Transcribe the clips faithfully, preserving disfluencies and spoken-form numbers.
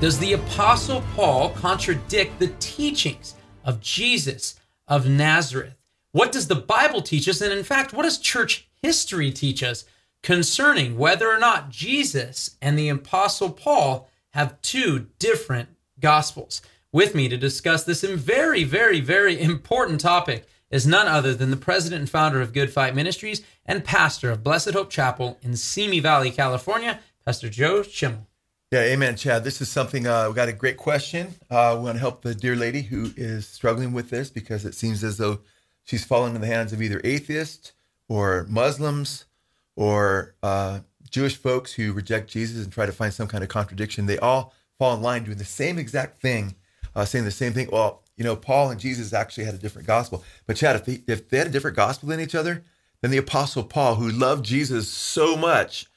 Does the Apostle Paul contradict the teachings of Jesus of Nazareth? What does the Bible teach us? And in fact, what does church history teach us concerning whether or not Jesus and the Apostle Paul have two different gospels? With me to discuss this very, very, very important topic is none other than the president and founder of Good Fight Ministries and pastor of Blessed Hope Chapel in Simi Valley, California, Pastor Joe Schimmel. Yeah, amen, Chad. This is something, uh, we got a great question. Uh, we want to help the dear lady who is struggling with this because it seems as though she's fallen in the hands of either atheists or Muslims or uh, Jewish folks who reject Jesus and try to find some kind of contradiction. They all fall in line doing the same exact thing, uh, saying the same thing. Well, you know, Paul and Jesus actually had a different gospel. But Chad, if they, if they had a different gospel than each other, then the Apostle Paul, who loved Jesus so much,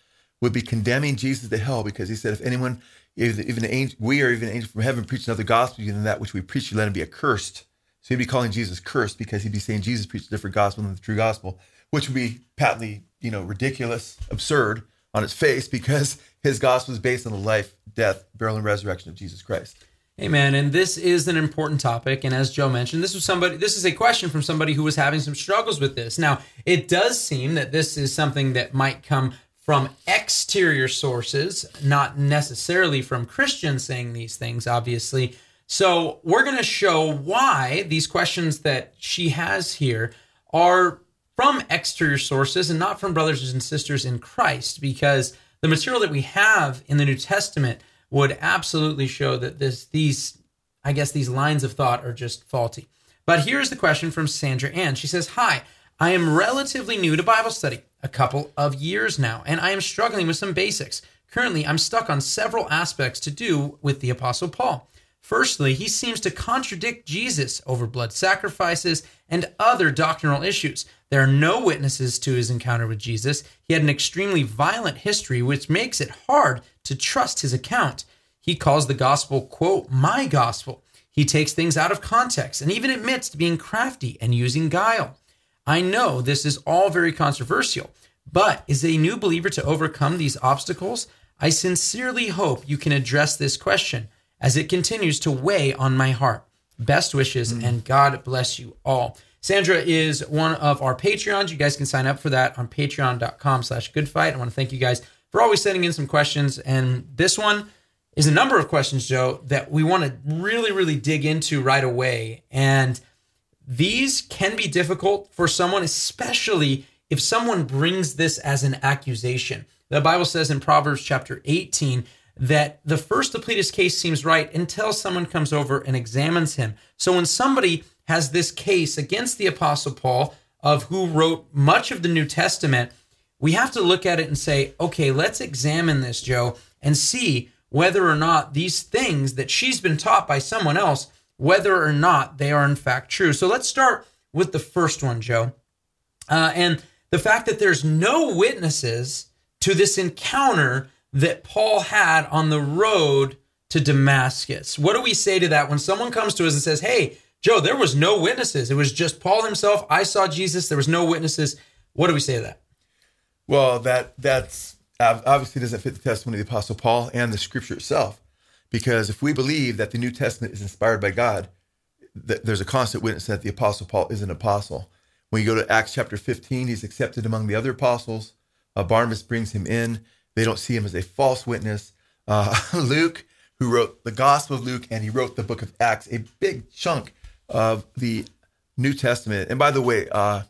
would be condemning Jesus to hell because he said, if anyone, if even an angel, we or even an angel from heaven preach another gospel than that which we preach, you let him be accursed. So he'd be calling Jesus cursed because he'd be saying Jesus preached a different gospel than the true gospel, which would be patently, you know, ridiculous, absurd on its face because his gospel is based on the life, death, burial, and resurrection of Jesus Christ. Amen. And this is an important topic. And as Joe mentioned, this was somebody. This is a question from somebody who was having some struggles with this. Now, it does seem that this is something that might come from exterior sources, not necessarily from Christians saying these things, obviously. So we're going to show why these questions that she has here are from exterior sources and not from brothers and sisters in Christ, because the material that we have in the New Testament would absolutely show that this, these, I guess, these lines of thought are just faulty. But here's the question from Sandra Ann. She says, "Hi, I am relatively new to Bible study, a couple of years now, and I am struggling with some basics. Currently, I'm stuck on several aspects to do with the Apostle Paul. Firstly, he seems to contradict Jesus over blood sacrifices and other doctrinal issues. There are no witnesses to his encounter with Jesus. He had an extremely violent history, which makes it hard to trust his account. He calls the gospel, quote, my gospel. He takes things out of context and even admits to being crafty and using guile. I know this is all very controversial, but is a new believer to overcome these obstacles? I sincerely hope you can address this question as it continues to weigh on my heart. Best wishes, mm. and God bless you all." Sandra is one of our Patreons. You guys can sign up for that on patreon.com slash goodfight. I want to thank you guys for always sending in some questions. And this one is a number of questions, Joe, that we want to really, really dig into right away. And these can be difficult for someone, especially if someone brings this as an accusation. The Bible says in Proverbs chapter eighteen that the first that pleadeth case seems right until someone comes over and examines him. So when somebody has this case against the Apostle Paul, of who wrote much of the New Testament, we have to look at it and say, okay, let's examine this, Joe, and see whether or not these things that she's been taught by someone else, whether or not they are in fact true. So let's start with the first one, Joe. Uh, and the fact that there's no witnesses to this encounter that Paul had on the road to Damascus. What do we say to that when someone comes to us and says, hey, Joe, there was no witnesses. It was just Paul himself. I saw Jesus. There was no witnesses. What do we say to that? Well, that that's obviously doesn't fit the testimony of the Apostle Paul and the scripture itself. Because if we believe that the New Testament is inspired by God, th- there's a constant witness that the Apostle Paul is an apostle. When you go to Acts chapter fifteen, he's accepted among the other apostles. Uh, Barnabas brings him in. They don't see him as a false witness. Uh, Luke, who wrote the Gospel of Luke, and he wrote the book of Acts, a big chunk of the New Testament. And by the way, uh,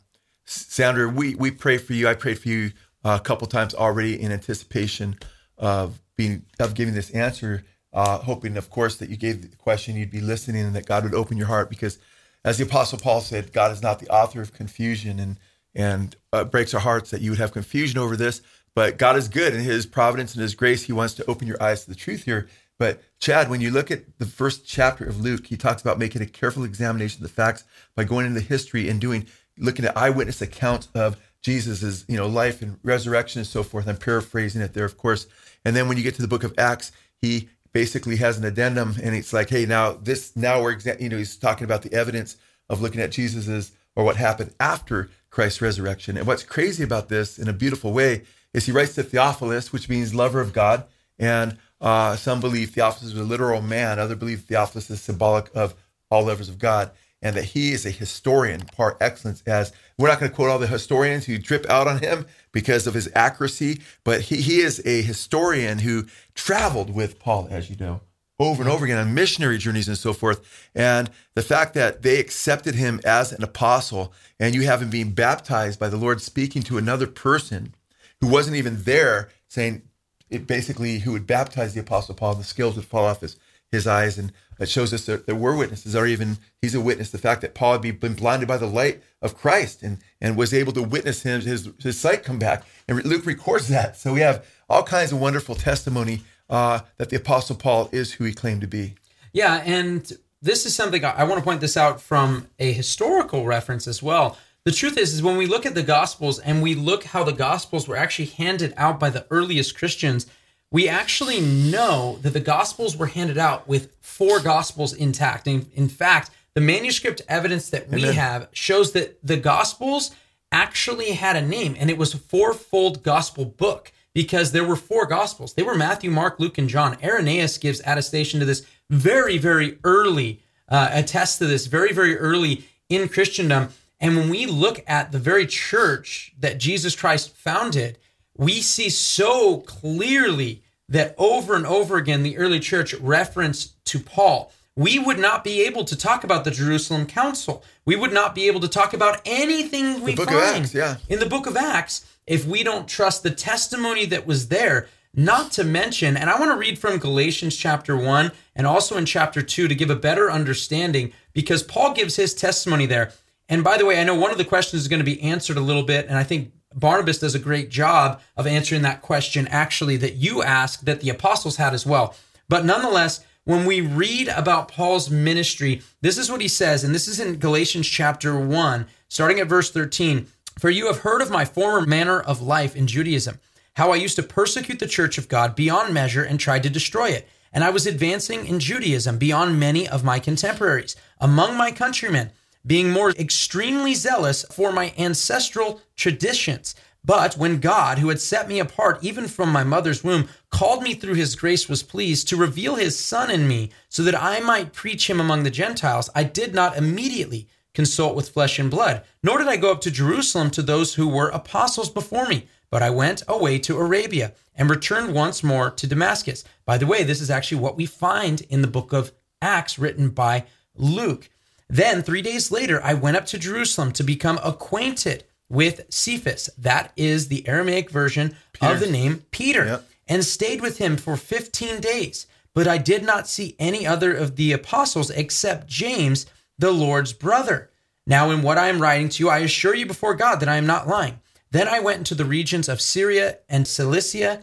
Sandra, we, we pray for you. I prayed for you a couple times already in anticipation of being of giving this answer. Uh, hoping, of course, that you gave the question, you'd be listening and that God would open your heart because, as the Apostle Paul said, God is not the author of confusion and and uh, breaks our hearts that you would have confusion over this. But God is good in his providence and his grace. He wants to open your eyes to the truth here. But Chad, when you look at the first chapter of Luke, he talks about making a careful examination of the facts by going into the history and doing, looking at eyewitness accounts of Jesus's, you know, life and resurrection and so forth. I'm paraphrasing it there, of course. And then when you get to the book of Acts, he basically has an addendum, and it's like, hey, now this, now we're, exa- you know, he's talking about the evidence of looking at Jesus's or what happened after Christ's resurrection. And what's crazy about this, in a beautiful way, is he writes to Theophilus, which means lover of God. And uh, some believe Theophilus was a literal man. Others believe Theophilus is symbolic of all lovers of God, and that he is a historian par excellence. As we're not going to quote all the historians who drip out on him because of his accuracy, but he, he is a historian who traveled with Paul, as you know, over and over again on missionary journeys and so forth. And the fact that they accepted him as an apostle, and you have him being baptized by the Lord speaking to another person who wasn't even there, saying it basically who would baptize the Apostle Paul, the scales would fall off his, his eyes. And it shows us that there were witnesses, or even he's a witness, the fact that Paul had been blinded by the light of Christ and, and was able to witness him, his, his sight come back. And Luke records that. So we have all kinds of wonderful testimony uh, that the Apostle Paul is who he claimed to be. Yeah, and this is something, I want to point this out from a historical reference as well. The truth is, is when we look at the Gospels and we look how the Gospels were actually handed out by the earliest Christians, we actually know that the Gospels were handed out with four Gospels intact. And in fact, the manuscript evidence that we Amen. have shows that the Gospels actually had a name, and it was a fourfold Gospel book because there were four Gospels. They were Matthew, Mark, Luke, and John. Irenaeus gives attestation to this very, very early, uh, attests to this very, very early in Christendom. And when we look at the very church that Jesus Christ founded, we see so clearly that over and over again, the early church referenced to Paul. We would not be able to talk about the Jerusalem Council. We would not be able to talk about anything we find Acts, yeah. in the book of Acts if we don't trust the testimony that was there, not to mention, and I want to read from Galatians chapter one and also in chapter two to give a better understanding, because Paul gives his testimony there. And by the way, I know one of the questions is going to be answered a little bit, and I think Barnabas does a great job of answering that question, actually, that you asked, that the apostles had as well. But nonetheless, when we read about Paul's ministry, this is what he says, and this is in Galatians chapter one, starting at verse thirteen. For you have heard of my former manner of life in Judaism, how I used to persecute the church of God beyond measure and tried to destroy it. And I was advancing in Judaism beyond many of my contemporaries, among my countrymen, being more extremely zealous for my ancestral traditions. But when God, who had set me apart even from my mother's womb, called me through his grace, was pleased to reveal his Son in me so that I might preach him among the Gentiles, I did not immediately consult with flesh and blood, nor did I go up to Jerusalem to those who were apostles before me. But I went away to Arabia and returned once more to Damascus. By the way, this is actually what we find in the book of Acts written by Luke. Then three days later, I went up to Jerusalem to become acquainted with Cephas. That is the Aramaic version Peter. of the name Peter, yep. and stayed with him for fifteen days. But I did not see any other of the apostles except James, the Lord's brother. Now in what I am writing to you, I assure you before God that I am not lying. Then I went into the regions of Syria and Cilicia.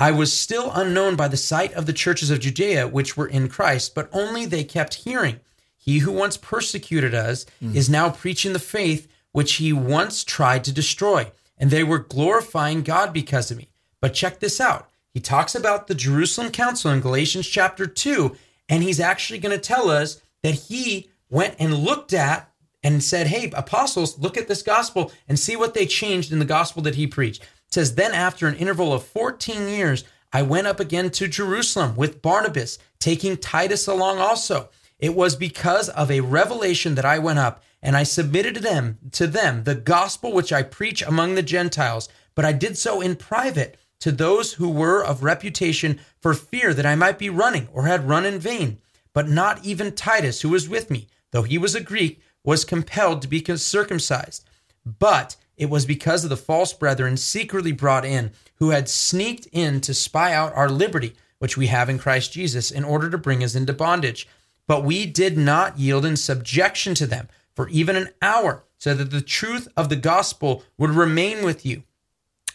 I was still unknown by the sight of the churches of Judea, which were in Christ, but only they kept hearing, he who once persecuted us mm. is now preaching the faith which he once tried to destroy, and they were glorifying God because of me. But check this out. He talks about the Jerusalem Council in Galatians chapter two, and he's actually going to tell us that he went and looked at and said, hey, apostles, look at this gospel and see what they changed in the gospel that he preached. It says, then after an interval of fourteen years, I went up again to Jerusalem with Barnabas, taking Titus along also. It was because of a revelation that I went up, and I submitted to them, to them the gospel which I preach among the Gentiles, but I did so in private to those who were of reputation, for fear that I might be running or had run in vain. But not even Titus, who was with me, though he was a Greek, was compelled to be circumcised. But it was because of the false brethren secretly brought in, who had sneaked in to spy out our liberty, which we have in Christ Jesus, in order to bring us into bondage. But we did not yield in subjection to them for even an hour, so that the truth of the gospel would remain with you.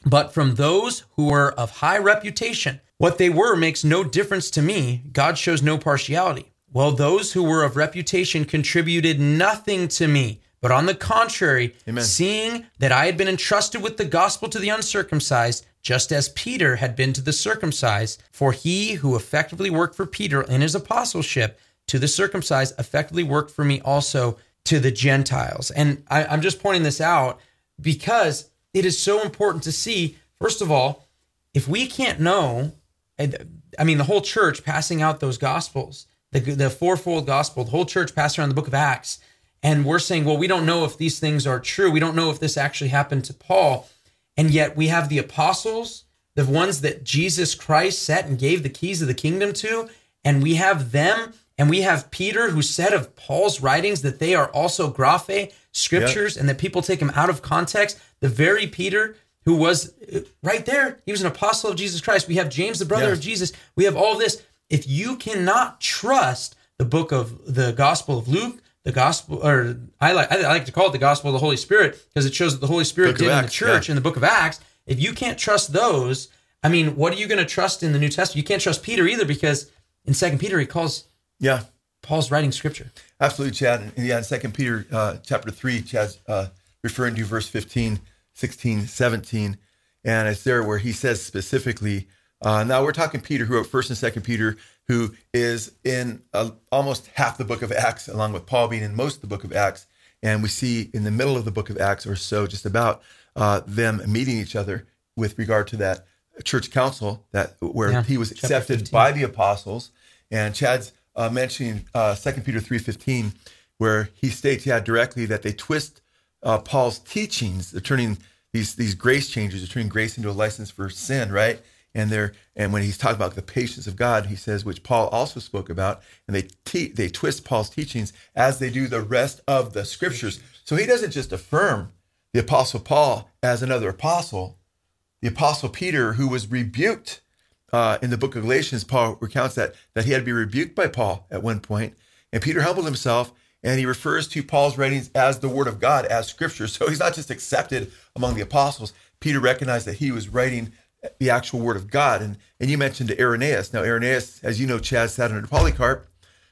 but from those who were of high reputation. What they were makes no difference to me. God shows no partiality. Well, those who were of reputation contributed nothing to me, but on the contrary, Amen. Seeing that I had been entrusted with the gospel to the uncircumcised, just as Peter had been to the circumcised, for he who effectively worked for Peter in his apostleship to the circumcised effectively worked for me also to the Gentiles. And I, I'm just pointing this out because it is so important to see, first of all, if we can't know, I mean, the whole church passing out those gospels, the, the fourfold gospel, the whole church passing around the book of Acts, and we're saying, well, we don't know if these things are true. We don't know if this actually happened to Paul. And yet we have the apostles, the ones that Jesus Christ set and gave the keys of the kingdom to, and we have them, and we have Peter, who said of Paul's writings that they are also graphe scriptures, yep. and that people take them out of context. The very Peter who was right there, he was an apostle of Jesus Christ. We have James, the brother yes. of Jesus. We have all this. If you cannot trust the book of the Gospel of Luke, the Gospel, or I like I like to call it the Gospel of the Holy Spirit, because it shows that the Holy Spirit book did in the church yeah. in the book of Acts. If you can't trust those, I mean, what are you going to trust in the New Testament? You can't trust Peter either, because in Second Peter, he calls yeah. Paul's writing scripture. Absolutely, Chad. Yeah, in Second Peter uh, chapter three, Chad's uh, referring to verse fifteen, sixteen, seventeen, and it's there where he says specifically, Uh, now we're talking Peter, who wrote First and Second Peter, who is in uh, almost half the book of Acts, along with Paul being in most of the book of Acts. And we see in the middle of the book of Acts, or so, just about uh, them meeting each other with regard to that church council that where yeah, he was accepted by the apostles. And Chad's uh, mentioning uh, Second Peter three fifteen, where he states, yeah, directly that they twist uh, Paul's teachings, they're turning these these grace changes, they're turning grace into a license for sin, right? And there, and when he's talking about the patience of God, he says, which Paul also spoke about, and they te- they twist Paul's teachings as they do the rest of the scriptures. So he doesn't just affirm the Apostle Paul as another apostle. The Apostle Peter, who was rebuked uh, in the book of Galatians, Paul recounts that, that he had to be rebuked by Paul at one point. And Peter humbled himself, and he refers to Paul's writings as the word of God, as scripture. So he's not just accepted among the apostles. Peter recognized that he was writing the actual word of God. And and you mentioned Irenaeus. Now, Irenaeus, as you know, Chad, sat under Polycarp,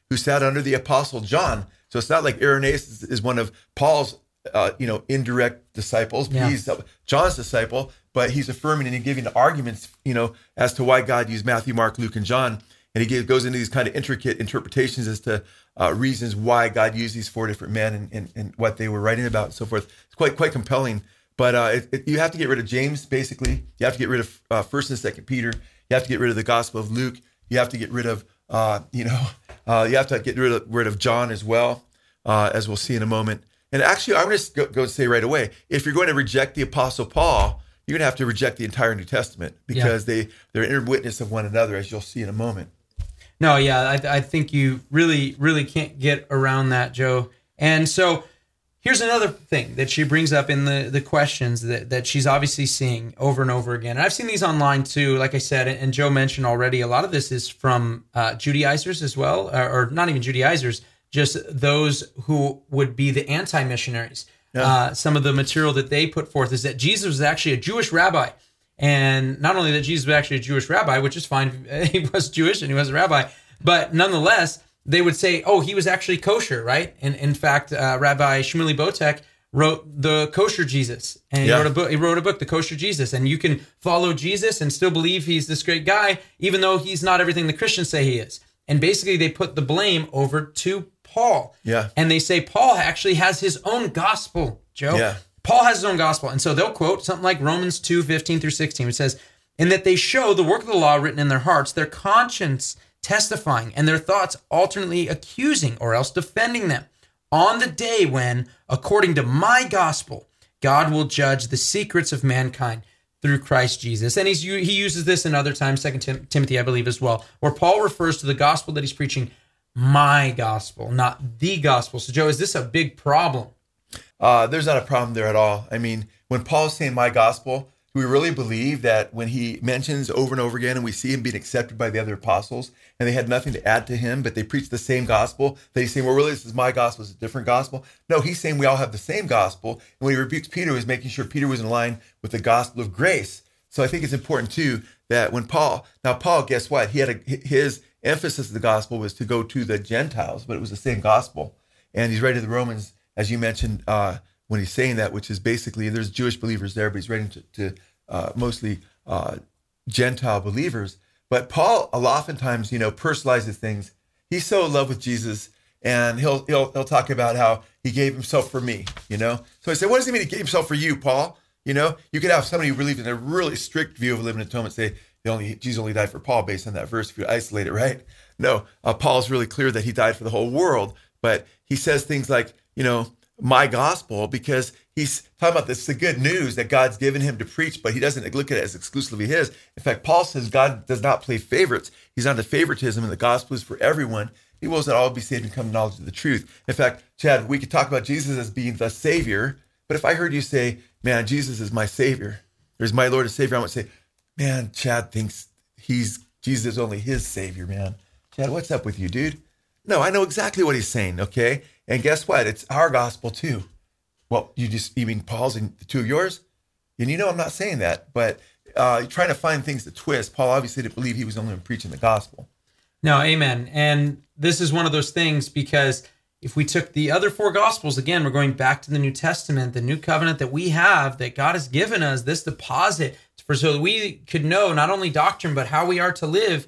who sat under the Apostle John. So it's not like Irenaeus is, is one of Paul's, uh, you know, indirect disciples. Yeah. He's John's disciple, but he's affirming and giving arguments, you know, as to why God used Matthew, Mark, Luke, and John. And he gives, goes into these kind of intricate interpretations as to uh, reasons why God used these four different men and, and, and what they were writing about and so forth. It's quite, quite compelling. But uh, it, it, you have to get rid of James, basically. You have to get rid of uh, First and Second Peter. You have to get rid of the Gospel of Luke. You have to get rid of, uh, you know, uh, you have to get rid of, rid of John as well, uh, as we'll see in a moment. And actually, I'm going to go, go and say right away, if you're going to reject the Apostle Paul, you're going to have to reject the entire New Testament, because yeah. they, they're inner witness of one another, as you'll see in a moment. No, yeah, I, I think you really, really can't get around that, Joe. And so... here's another thing that she brings up in the, the questions that, that she's obviously seeing over and over again. And I've seen these online too, like I said, and Joe mentioned already, a lot of this is from uh, Judaizers as well, or, or not even Judaizers, just those who would be the anti-missionaries. Yeah. Uh, some of the material that they put forth is that Jesus was actually a Jewish rabbi. And not only that Jesus was actually a Jewish rabbi, which is fine, he was Jewish and he was a rabbi, but nonetheless... they would say, oh, he was actually kosher, right? And in fact, uh, Rabbi Shmuley Botek wrote The Kosher Jesus, and he yeah. wrote a book. He wrote a book, The Kosher Jesus, and you can follow Jesus and still believe he's this great guy, even though he's not everything the Christians say he is. And basically, they put the blame over to Paul. Yeah, and they say Paul actually has his own gospel, Joe. Yeah. Paul has his own gospel, and so they'll quote something like Romans two fifteen through sixteen, which says, "And that they show the work of the law written in their hearts, their conscience." Testifying, and their thoughts alternately accusing or else defending them on the day when, according to my gospel, God will judge the secrets of mankind through Christ Jesus." And he's, he uses this another time, Second Tim- Timothy, I believe, as well, where Paul refers to the gospel that he's preaching, my gospel, not the gospel. So, Joe, is this a big problem? Uh, there's not a problem there at all. I mean, when Paul's saying my gospel, we really believe that when he mentions over and over again, and we see him being accepted by the other apostles, and they had nothing to add to him, but they preached the same gospel, that he's saying, well, really, this is my gospel, it's a different gospel. No, he's saying we all have the same gospel. And when he rebukes Peter, he's making sure Peter was in line with the gospel of grace. So I think it's important too that when Paul, now Paul, guess what? He had a, his emphasis of the gospel was to go to the Gentiles, but it was the same gospel. And he's writing to the Romans, as you mentioned, uh, when he's saying that, which is basically, there's Jewish believers there, but he's writing to, to uh, mostly uh, Gentile believers. But Paul, oftentimes, you know, personalizes things. He's so in love with Jesus, and he'll he'll he'll talk about how he gave himself for me, you know. So I said, what does he mean he gave himself for you, Paul? You know, you could have somebody who believes in a really strict view of living atonement say, the only Jesus only died for Paul based on that verse if you isolate it, right? No, uh, Paul's really clear that he died for the whole world, but he says things like, you know, my gospel, because he's talking about this, the good news that God's given him to preach, but he doesn't look at it as exclusively his. In fact, Paul says God does not play favorites. He's not into favoritism, and the gospel is for everyone. He wills that all be saved and come to knowledge of the truth. In fact, Chad, we could talk about Jesus as being the Savior, but if I heard you say, man, Jesus is my Savior, there's my Lord and Savior, I would say, man, Chad thinks he's Jesus is only his Savior, man. Chad, what's up with you, dude? No, I know exactly what he's saying, okay? And guess what? It's our gospel too. Well, you just, you mean Paul's and the two of yours? And you know I'm not saying that, but uh, you're trying to find things to twist. Paul obviously didn't believe he was only preaching the gospel. No, amen. And this is one of those things, because if we took the other four gospels, again, we're going back to the New Testament, the new covenant that we have, that God has given us, this deposit, for so that we could know not only doctrine, but how we are to live.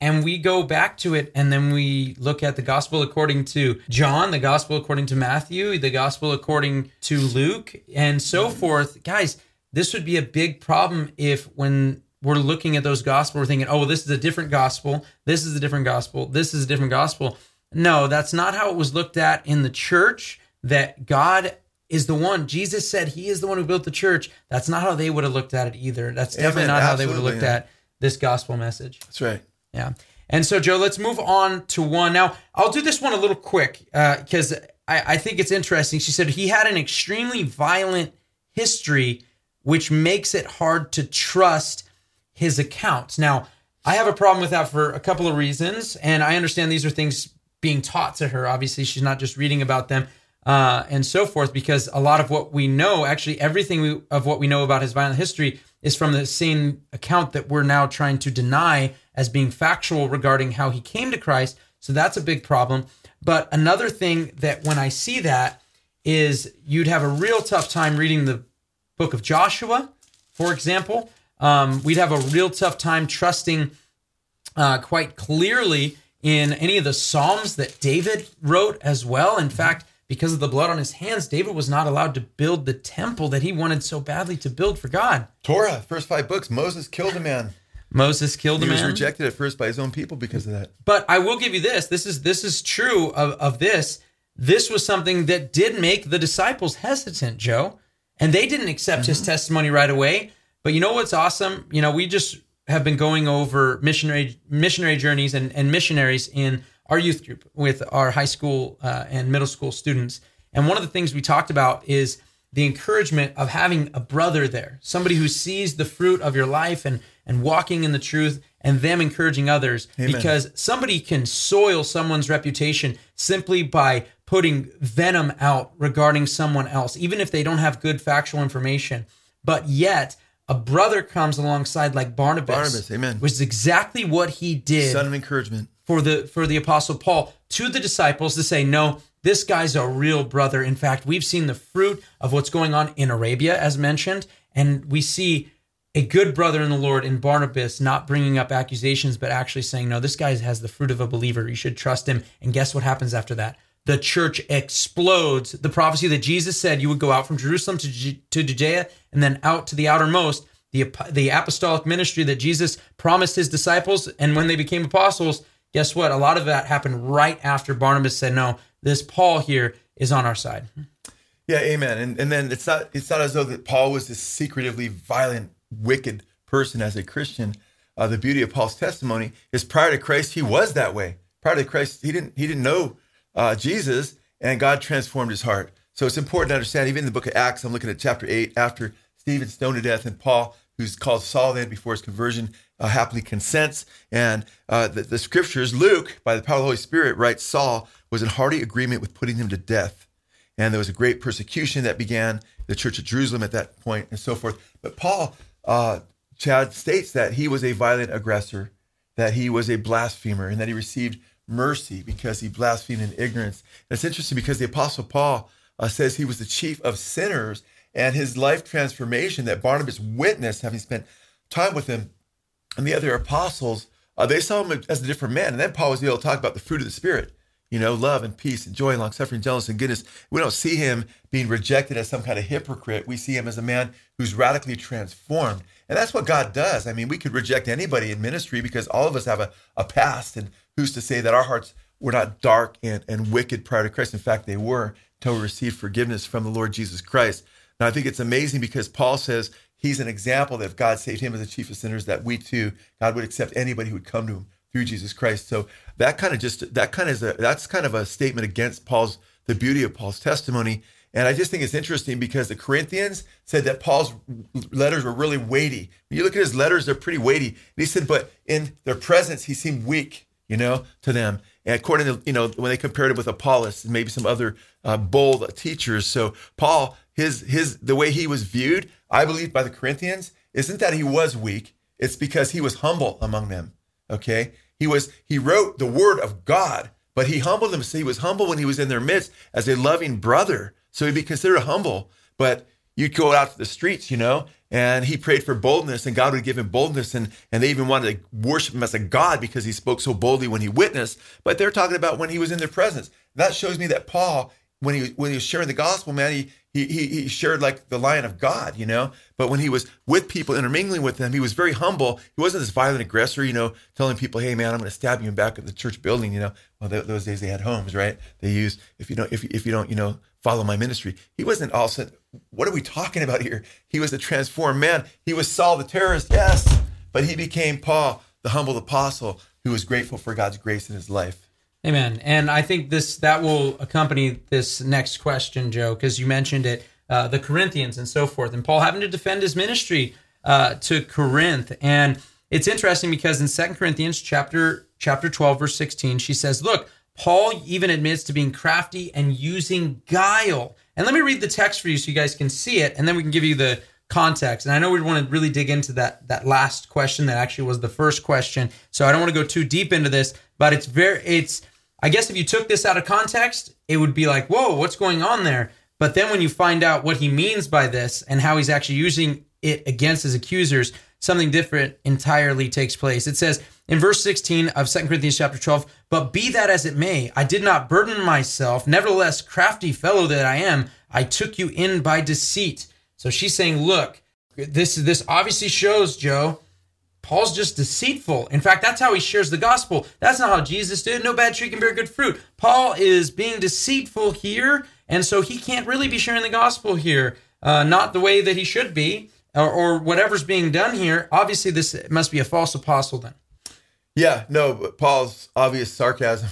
And we go back to it, and then we look at the gospel according to John, the gospel according to Matthew, the gospel according to Luke, and so forth. Guys, this would be a big problem if, when we're looking at those gospels, we're thinking, oh, well, this is a different gospel, this is a different gospel, this is a different gospel. No, that's not how it was looked at in the church, that God is the one. Jesus said he is the one who built the church. That's not how they would have looked at it either. That's definitely Amen. Not Absolutely. How they would have looked at this gospel message. That's right. Yeah. And so, Joe, let's move on to one. Now, I'll do this one a little quick because uh, I, I think it's interesting. She said he had an extremely violent history, which makes it hard to trust his accounts. Now, I have a problem with that for a couple of reasons, and I understand these are things being taught to her. Obviously, she's not just reading about them uh, and so forth, because a lot of what we know, actually everything we, of what we know about his violent history is from the same account that we're now trying to deny as being factual regarding how he came to Christ. So that's a big problem. But another thing that when I see that is you'd have a real tough time reading the book of Joshua, for example. Um, we'd have a real tough time trusting uh, quite clearly in any of the Psalms that David wrote as well. In fact, because of the blood on his hands, David was not allowed to build the temple that he wanted so badly to build for God. Torah, first five books, Moses killed a man. Moses killed a man. He was rejected at first by his own people because of that. But I will give you this. This is this is true of, of this. This was something that did make the disciples hesitant, Joe. And they didn't accept mm-hmm. his testimony right away. But you know what's awesome? You know, we just have been going over missionary missionary journeys and, and missionaries in our youth group with our high school uh, and middle school students. And one of the things we talked about is the encouragement of having a brother there, somebody who sees the fruit of your life and, and walking in the truth, and them encouraging others. Amen. Because somebody can soil someone's reputation simply by putting venom out regarding someone else, even if they don't have good factual information. But yet, a brother comes alongside like Barnabas, Barnabas, amen. Which is exactly what he did. Son of encouragement. For the for the Apostle Paul to the disciples to say, no, this guy's a real brother. In fact, we've seen the fruit of what's going on in Arabia, as mentioned, and we see a good brother in the Lord in Barnabas, not bringing up accusations, but actually saying, no, this guy has the fruit of a believer. You should trust him. And guess what happens after that? The church explodes. The prophecy that Jesus said, you would go out from Jerusalem to, G- to Judea and then out to the outermost. The, the apostolic ministry that Jesus promised his disciples, and when they became apostles, guess what? A lot of that happened right after Barnabas said, no, this Paul here is on our side. Yeah, amen. And and then it's not it's not as though that Paul was this secretively violent, wicked person as a Christian. Uh, the beauty of Paul's testimony is prior to Christ, he was that way. Prior to Christ, he didn't he didn't know uh, Jesus, and God transformed his heart. So it's important to understand, even in the book of Acts, I'm looking at chapter eight, after Stephen's stoned to death and Paul, who's called Saul then before his conversion, Uh, happily consents, and uh, the, the scriptures, Luke, by the power of the Holy Spirit, writes, Saul was in hearty agreement with putting him to death. And there was a great persecution that began the church at Jerusalem at that point and so forth. But Paul, uh, Chad states that he was a violent aggressor, that he was a blasphemer, and that he received mercy because he blasphemed in ignorance. And it's interesting because the Apostle Paul uh, says he was the chief of sinners, and his life transformation that Barnabas witnessed, having spent time with him, and the other apostles, uh, they saw him as a different man. And then Paul was able to talk about the fruit of the Spirit, you know, love and peace and joy and long-suffering, gentleness and goodness. We don't see him being rejected as some kind of hypocrite. We see him as a man who's radically transformed. And that's what God does. I mean, we could reject anybody in ministry because all of us have a, a past. And who's to say that our hearts were not dark and, and wicked prior to Christ? In fact, they were until we received forgiveness from the Lord Jesus Christ. Now, I think it's amazing because Paul says he's an example that if God saved him as a chief of sinners, that we too, God would accept anybody who would come to him through Jesus Christ. So that kind of just, that kind of is a, that's kind of a statement against Paul's, the beauty of Paul's testimony. And I just think it's interesting because the Corinthians said that Paul's letters were really weighty. When you look at his letters, they're pretty weighty. And he said, but in their presence, he seemed weak, you know, to them. And according to, you know, when they compared it with Apollos and maybe some other uh, bold teachers. So Paul, his, his, the way he was viewed, I believe, by the Corinthians, isn't that he was weak. It's because he was humble among them. Okay. He was, he wrote the word of God, but he humbled himself. He was humble when he was in their midst as a loving brother. So he'd be considered humble, but you'd go out to the streets, you know, and he prayed for boldness and God would give him boldness. And, and they even wanted to worship him as a God because he spoke so boldly when he witnessed, but they're talking about when he was in their presence. That shows me that Paul, when he, when he was sharing the gospel, man, he, He, he he shared like the Lion of God, you know, but when he was with people, intermingling with them, he was very humble. He wasn't this violent aggressor, you know, telling people, hey, man, I'm going to stab you in back of the church building, you know. Well, th- those days they had homes, right? They used, if you don't, if, if you don't, you know, follow my ministry. He wasn't all sudden, what are we talking about here? He was a transformed man. He was Saul the terrorist, yes, but he became Paul, the humble apostle, who was grateful for God's grace in his life. Amen. And I think this that will accompany this next question, Joe, because you mentioned it, uh, the Corinthians and so forth, and Paul having to defend his ministry uh, to Corinth. And it's interesting because in Second Corinthians chapter chapter twelve, verse sixteen, she says, look, Paul even admits to being crafty and using guile. And let me read the text for you so you guys can see it, and then we can give you the context. And I know we want to really dig into that that last question that actually was the first question, so I don't want to go too deep into this, but it's very, it's, I guess if you took this out of context, it would be like, whoa, what's going on there? But then when you find out what he means by this and how he's actually using it against his accusers, something different entirely takes place. It says in verse sixteen of Second Corinthians chapter twelve, but be that as it may, I did not burden myself. Nevertheless, crafty fellow that I am, I took you in by deceit. So she's saying, look, this, this obviously shows, Joe, Paul's just deceitful. In fact, that's how he shares the gospel. That's not how Jesus did. No bad tree can bear good fruit. Paul is being deceitful here, and so he can't really be sharing the gospel here, uh, not the way that he should be, or, or whatever's being done here. Obviously, this must be a false apostle then. Yeah, no, but Paul's obvious sarcasm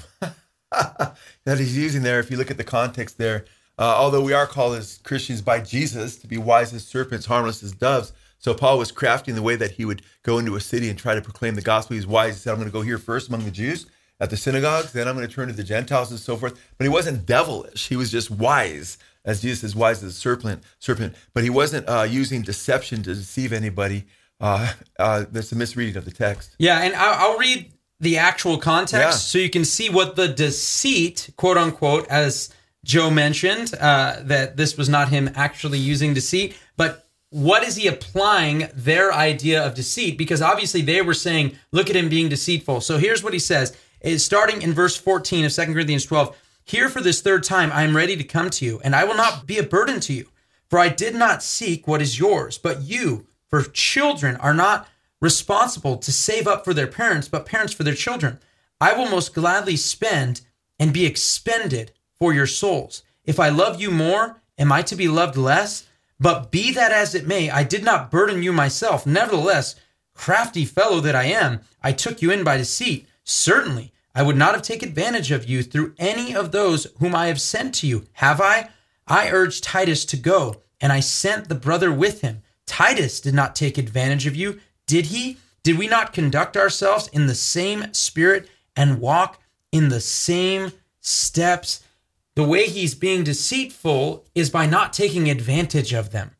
that he's using there, if you look at the context there, uh, although we are called as Christians by Jesus to be wise as serpents, harmless as doves, so Paul was crafty in the way that he would go into a city and try to proclaim the gospel. He's wise. He said, I'm going to go here first among the Jews at the synagogues, then I'm going to turn to the Gentiles and so forth. But he wasn't devilish. He was just wise, as Jesus is wise as a serpent. serpent. But he wasn't uh, using deception to deceive anybody. Uh, uh, that's a misreading of the text. Yeah, and I'll, I'll read the actual context yeah. so you can see what the deceit, quote unquote, as Joe mentioned, uh, that this was not him actually using deceit, but what is he applying their idea of deceit? Because obviously they were saying, look at him being deceitful. So here's what he says, is starting in verse fourteen of Second Corinthians twelve, here for this third time, I am ready to come to you, and I will not be a burden to you, for I did not seek what is yours, but you, for children are not responsible to save up for their parents, but parents for their children. I will most gladly spend and be expended for your souls. If I love you more, am I to be loved less? But be that as it may, I did not burden you myself. Nevertheless, crafty fellow that I am, I took you in by deceit. Certainly, I would not have taken advantage of you through any of those whom I have sent to you. Have I? I urged Titus to go, and I sent the brother with him. Titus did not take advantage of you, did he? Did we not conduct ourselves in the same spirit and walk in the same steps? The way he's being deceitful is by not taking advantage of them.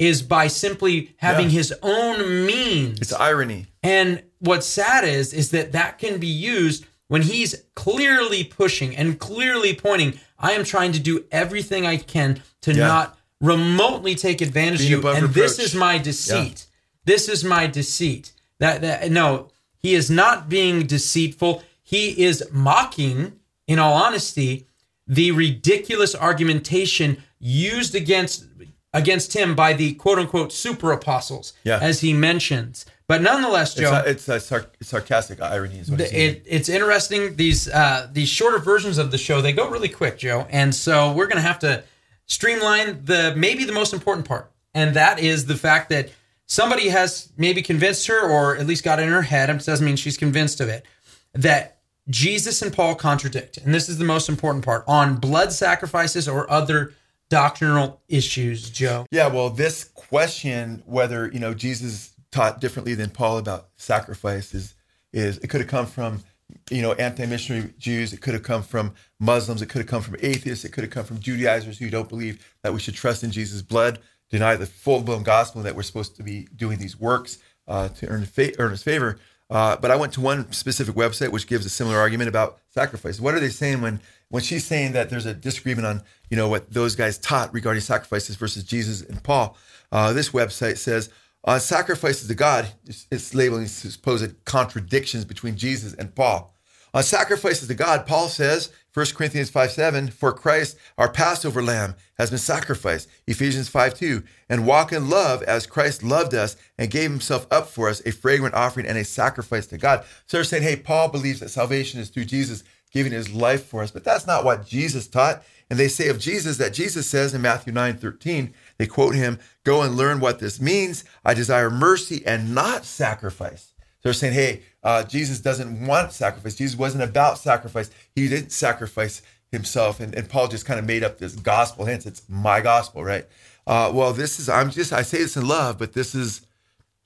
is by simply having yeah. his own means. It's irony. And what's sad is, is that that can be used when he's clearly pushing and clearly pointing, I am trying to do everything I can to yeah. not remotely take advantage Being of you. And reproach. This is my deceit. Yeah. This is my deceit. That, that no, he is not being deceitful. He is mocking, in all honesty, the ridiculous argumentation used against against him by the quote-unquote super apostles, yeah. as he mentions. But nonetheless, Joe... It's a, it's a sarc- sarcastic irony is what the, it, It's interesting. These, uh, these shorter versions of the show, they go really quick, Joe. And so we're going to have to streamline the maybe the most important part. And that is the fact that somebody has maybe convinced her, or at least got in her head, it doesn't mean she's convinced of it, that Jesus and Paul contradict. And this is the most important part, on blood sacrifices or other doctrinal issues, Joe. Yeah, well, this question, whether, you know, Jesus taught differently than Paul about sacrifices, is, it could have come from, you know, anti-missionary Jews. It could have come from Muslims. It could have come from atheists. It could have come from Judaizers who don't believe that we should trust in Jesus' blood, deny the full-blown gospel that we're supposed to be doing these works uh, to earn, fa- earn his favor. Uh, but I went to one specific website which gives a similar argument about sacrifice. What are they saying when, when she's saying that there's a disagreement on, you know, what those guys taught regarding sacrifices versus Jesus and Paul? Uh, this website says, on uh, sacrifices to God, it's, it's labeling supposed contradictions between Jesus and Paul. On uh, sacrifices to God, Paul says, First Corinthians five seven, for Christ, our Passover lamb, has been sacrificed. Ephesians five two, and walk in love as Christ loved us and gave himself up for us, a fragrant offering and a sacrifice to God. So they're saying, hey, Paul believes that salvation is through Jesus giving his life for us, but that's not what Jesus taught. And they say of Jesus that Jesus says in Matthew nine thirteen, they quote him, go and learn what this means. I desire mercy and not sacrifice. So they're saying, hey, uh, Jesus doesn't want sacrifice. Jesus wasn't about sacrifice. He didn't sacrifice himself. And, and Paul just kind of made up this gospel. Hence, it's my gospel, right? Uh, well, this is, I'm just, I say this in love, but this is,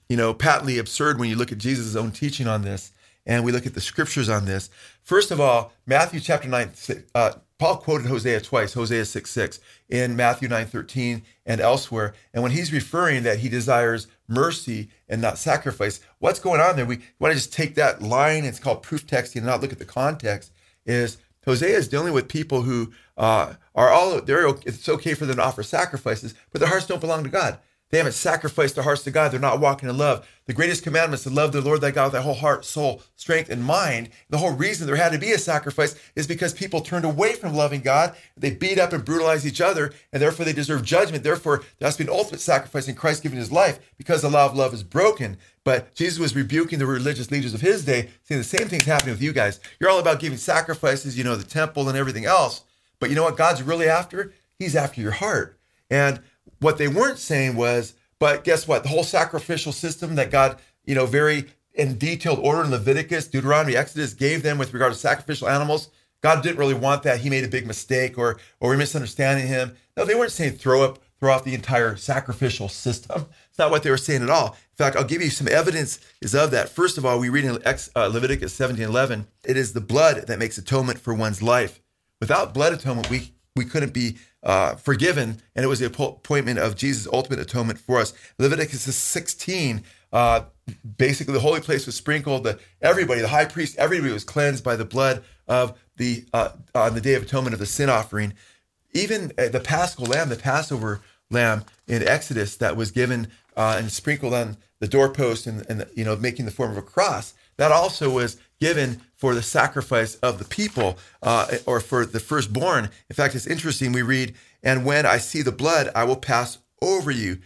you know, patently absurd when you look at Jesus' own teaching on this and we look at the scriptures on this. First of all, Matthew chapter nine, uh, Paul quoted Hosea twice, Hosea six six, in Matthew nine thirteen and elsewhere. And when he's referring that he desires mercy and not sacrifice, what's going on there? We want to just take that line, it's called proof texting, and not look at the context, is Hosea is dealing with people who uh, are all, they're, it's okay for them to offer sacrifices, but their hearts don't belong to God. They haven't sacrificed their hearts to God. They're not walking in love. The greatest commandment is to love the Lord thy God with thy whole heart, soul, strength, and mind. The whole reason there had to be a sacrifice is because people turned away from loving God. They beat up and brutalized each other, and therefore they deserve judgment. Therefore, there has to be an ultimate sacrifice in Christ giving his life because the law of love is broken. But Jesus was rebuking the religious leaders of his day, saying the same thing's happening with you guys. You're all about giving sacrifices, you know, the temple and everything else. But you know what God's really after? He's after your heart. And what they weren't saying was, but guess what? The whole sacrificial system that God, you know, very in detailed order in Leviticus, Deuteronomy, Exodus gave them with regard to sacrificial animals, God didn't really want that. He made a big mistake, or or we're misunderstanding him. No, they weren't saying throw up, throw off the entire sacrificial system. It's not what they were saying at all. In fact, I'll give you some evidence is of that. First of all, we read in Leviticus seventeen eleven, it is the blood that makes atonement for one's life. Without blood atonement, we we couldn't be Uh, forgiven, and it was the appointment of Jesus' ultimate atonement for us. Leviticus sixteen, uh, basically the holy place was sprinkled. The, everybody, the high priest, everybody was cleansed by the blood of the uh, on the Day of Atonement of the sin offering. Even uh, the Paschal Lamb, the Passover Lamb in Exodus that was given uh, and sprinkled on the doorpost and, and the, you know, making the form of a cross, that also was given for the sacrifice of the people uh, or for the firstborn. In fact, it's interesting. We read, and when I see the blood, I will pass over you.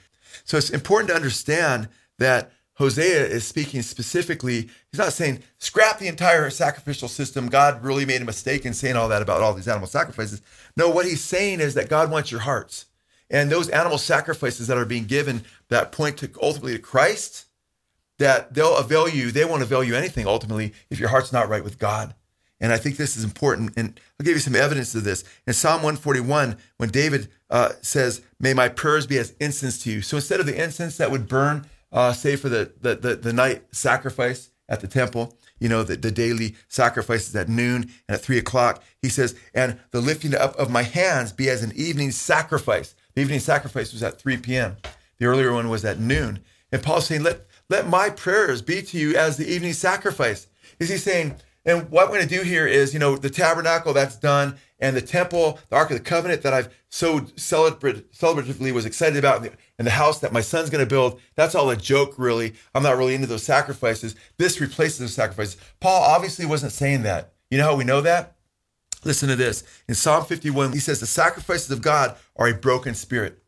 So it's important to understand that Hosea is speaking specifically. He's not saying, scrap the entire sacrificial system. God really made a mistake in saying all that about all these animal sacrifices. No, what he's saying is that God wants your hearts. And those animal sacrifices that are being given that point to ultimately to Christ, that they'll avail you, they won't avail you anything ultimately if your heart's not right with God. And I think this is important. And I'll give you some evidence of this. In Psalm one forty-one, when David uh, says, may my prayers be as incense to you. So instead of the incense that would burn, uh, say for the, the, the, the night sacrifice at the temple, you know, the, the daily sacrifices at noon and at three o'clock, he says, and the lifting up of my hands be as an evening sacrifice. The evening sacrifice was at three p.m. The earlier one was at noon. And Paul's saying, let, let my prayers be to you as the evening sacrifice. Is he saying, and what I'm going to do here is, you know, the tabernacle, that's done, and the temple, the Ark of the Covenant that I've so celebrat- celebratively was excited about, and the, and the house that my son's going to build, that's all a joke, really. I'm not really into those sacrifices. This replaces those sacrifices. Paul obviously wasn't saying that. You know how we know that? Listen to this. In Psalm fifty-one, he says, the sacrifices of God are a broken spirit.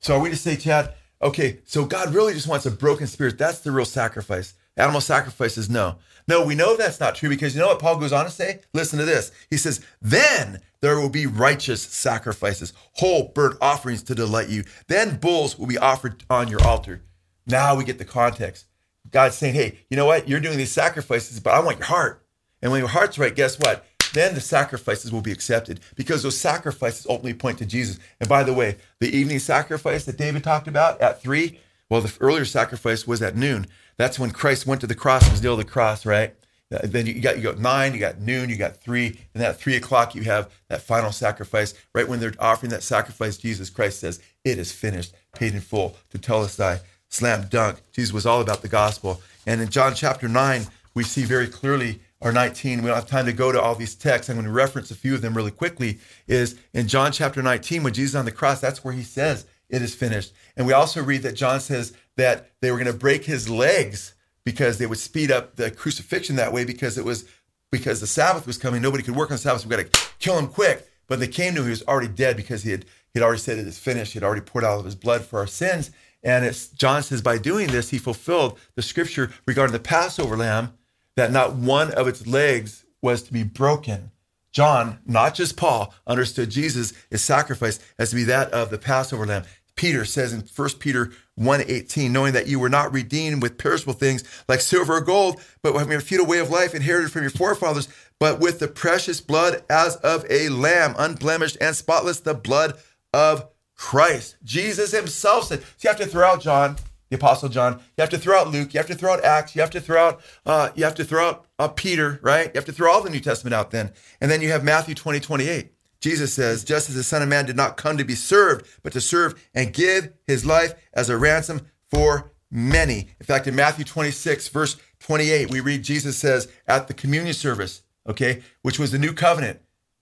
So are we to say, Chad, okay, so God really just wants a broken spirit. That's the real sacrifice. Animal sacrifices, no. No, we know that's not true because you know what Paul goes on to say? Listen to this. He says, then there will be righteous sacrifices, whole burnt offerings to delight you. Then bulls will be offered on your altar. Now we get the context. God's saying, hey, you know what? You're doing these sacrifices, but I want your heart. And when your heart's right, guess what? Then the sacrifices will be accepted because those sacrifices ultimately point to Jesus. And by the way, the evening sacrifice that David talked about at three, well, the earlier sacrifice was at noon. That's when Christ went to the cross and was nailed to the cross, right? Then you got you got nine, you got noon, you got three, and at three o'clock you have that final sacrifice. Right when they're offering that sacrifice, Jesus Christ says, it is finished, paid in full, to tell us thy slam dunk. Jesus was all about the gospel. And in John chapter nine, we see very clearly, or nineteen, we don't have time to go to all these texts. I'm going to reference a few of them really quickly, is in John chapter nineteen, when Jesus is on the cross, that's where he says, it is finished. And we also read that John says that they were going to break his legs because they would speed up the crucifixion that way because it was because the Sabbath was coming. Nobody could work on the Sabbath, so we've got to kill him quick. But they came to him, he was already dead because he had he'd already said it is finished. He had already poured out of his blood for our sins. And it's, John says by doing this, he fulfilled the scripture regarding the Passover lamb, that not one of its legs was to be broken. John, not just Paul, understood Jesus' sacrifice as to be that of the Passover lamb. Peter says in First Peter one eighteen, knowing that you were not redeemed with perishable things like silver or gold, but with a futile way of life inherited from your forefathers, but with the precious blood as of a lamb, unblemished and spotless, the blood of Christ. Jesus himself said, so you have to throw out John, the Apostle John, you have to throw out Luke, you have to throw out Acts, you have to throw out uh, you have to throw out uh, Peter, right? You have to throw all the New Testament out then. And then you have Matthew twenty, twenty-eight. Jesus says, just as the Son of Man did not come to be served, but to serve and give his life as a ransom for many. In fact, in Matthew twenty-six, verse twenty-eight, we read Jesus says at the communion service, okay, which was the new covenant,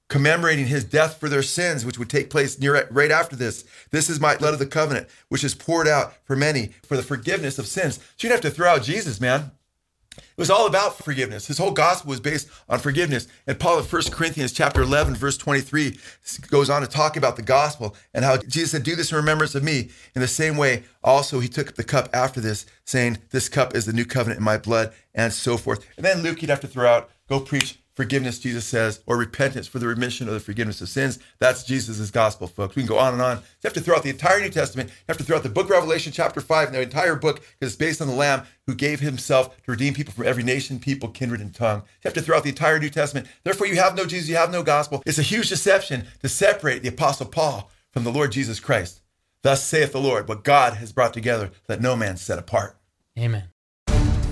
commemorating his death for their sins, which would take place near right after this. This is my blood of the covenant, which is poured out for many for the forgiveness of sins. So you don't have to throw out Jesus, man. It was all about forgiveness. His whole gospel was based on forgiveness. And Paul in First Corinthians chapter eleven, verse twenty-three goes on to talk about the gospel and how Jesus said, do this in remembrance of me. In the same way, also, he took the cup after this, saying, this cup is the new covenant in my blood, and so forth. And then Luke, you'd have to throw out, go preach forgiveness, Jesus says, or repentance for the remission of the forgiveness of sins. That's Jesus' gospel, folks. We can go on and on. You have to throw out the entire New Testament. You have to throw out the book of Revelation, chapter five, and the entire book, because it's based on the Lamb who gave himself to redeem people from every nation, people, kindred, and tongue. You have to throw out the entire New Testament. Therefore, you have no Jesus, you have no gospel. It's a huge deception to separate the Apostle Paul from the Lord Jesus Christ. Thus saith the Lord, what God has brought together, let no man set apart. Amen.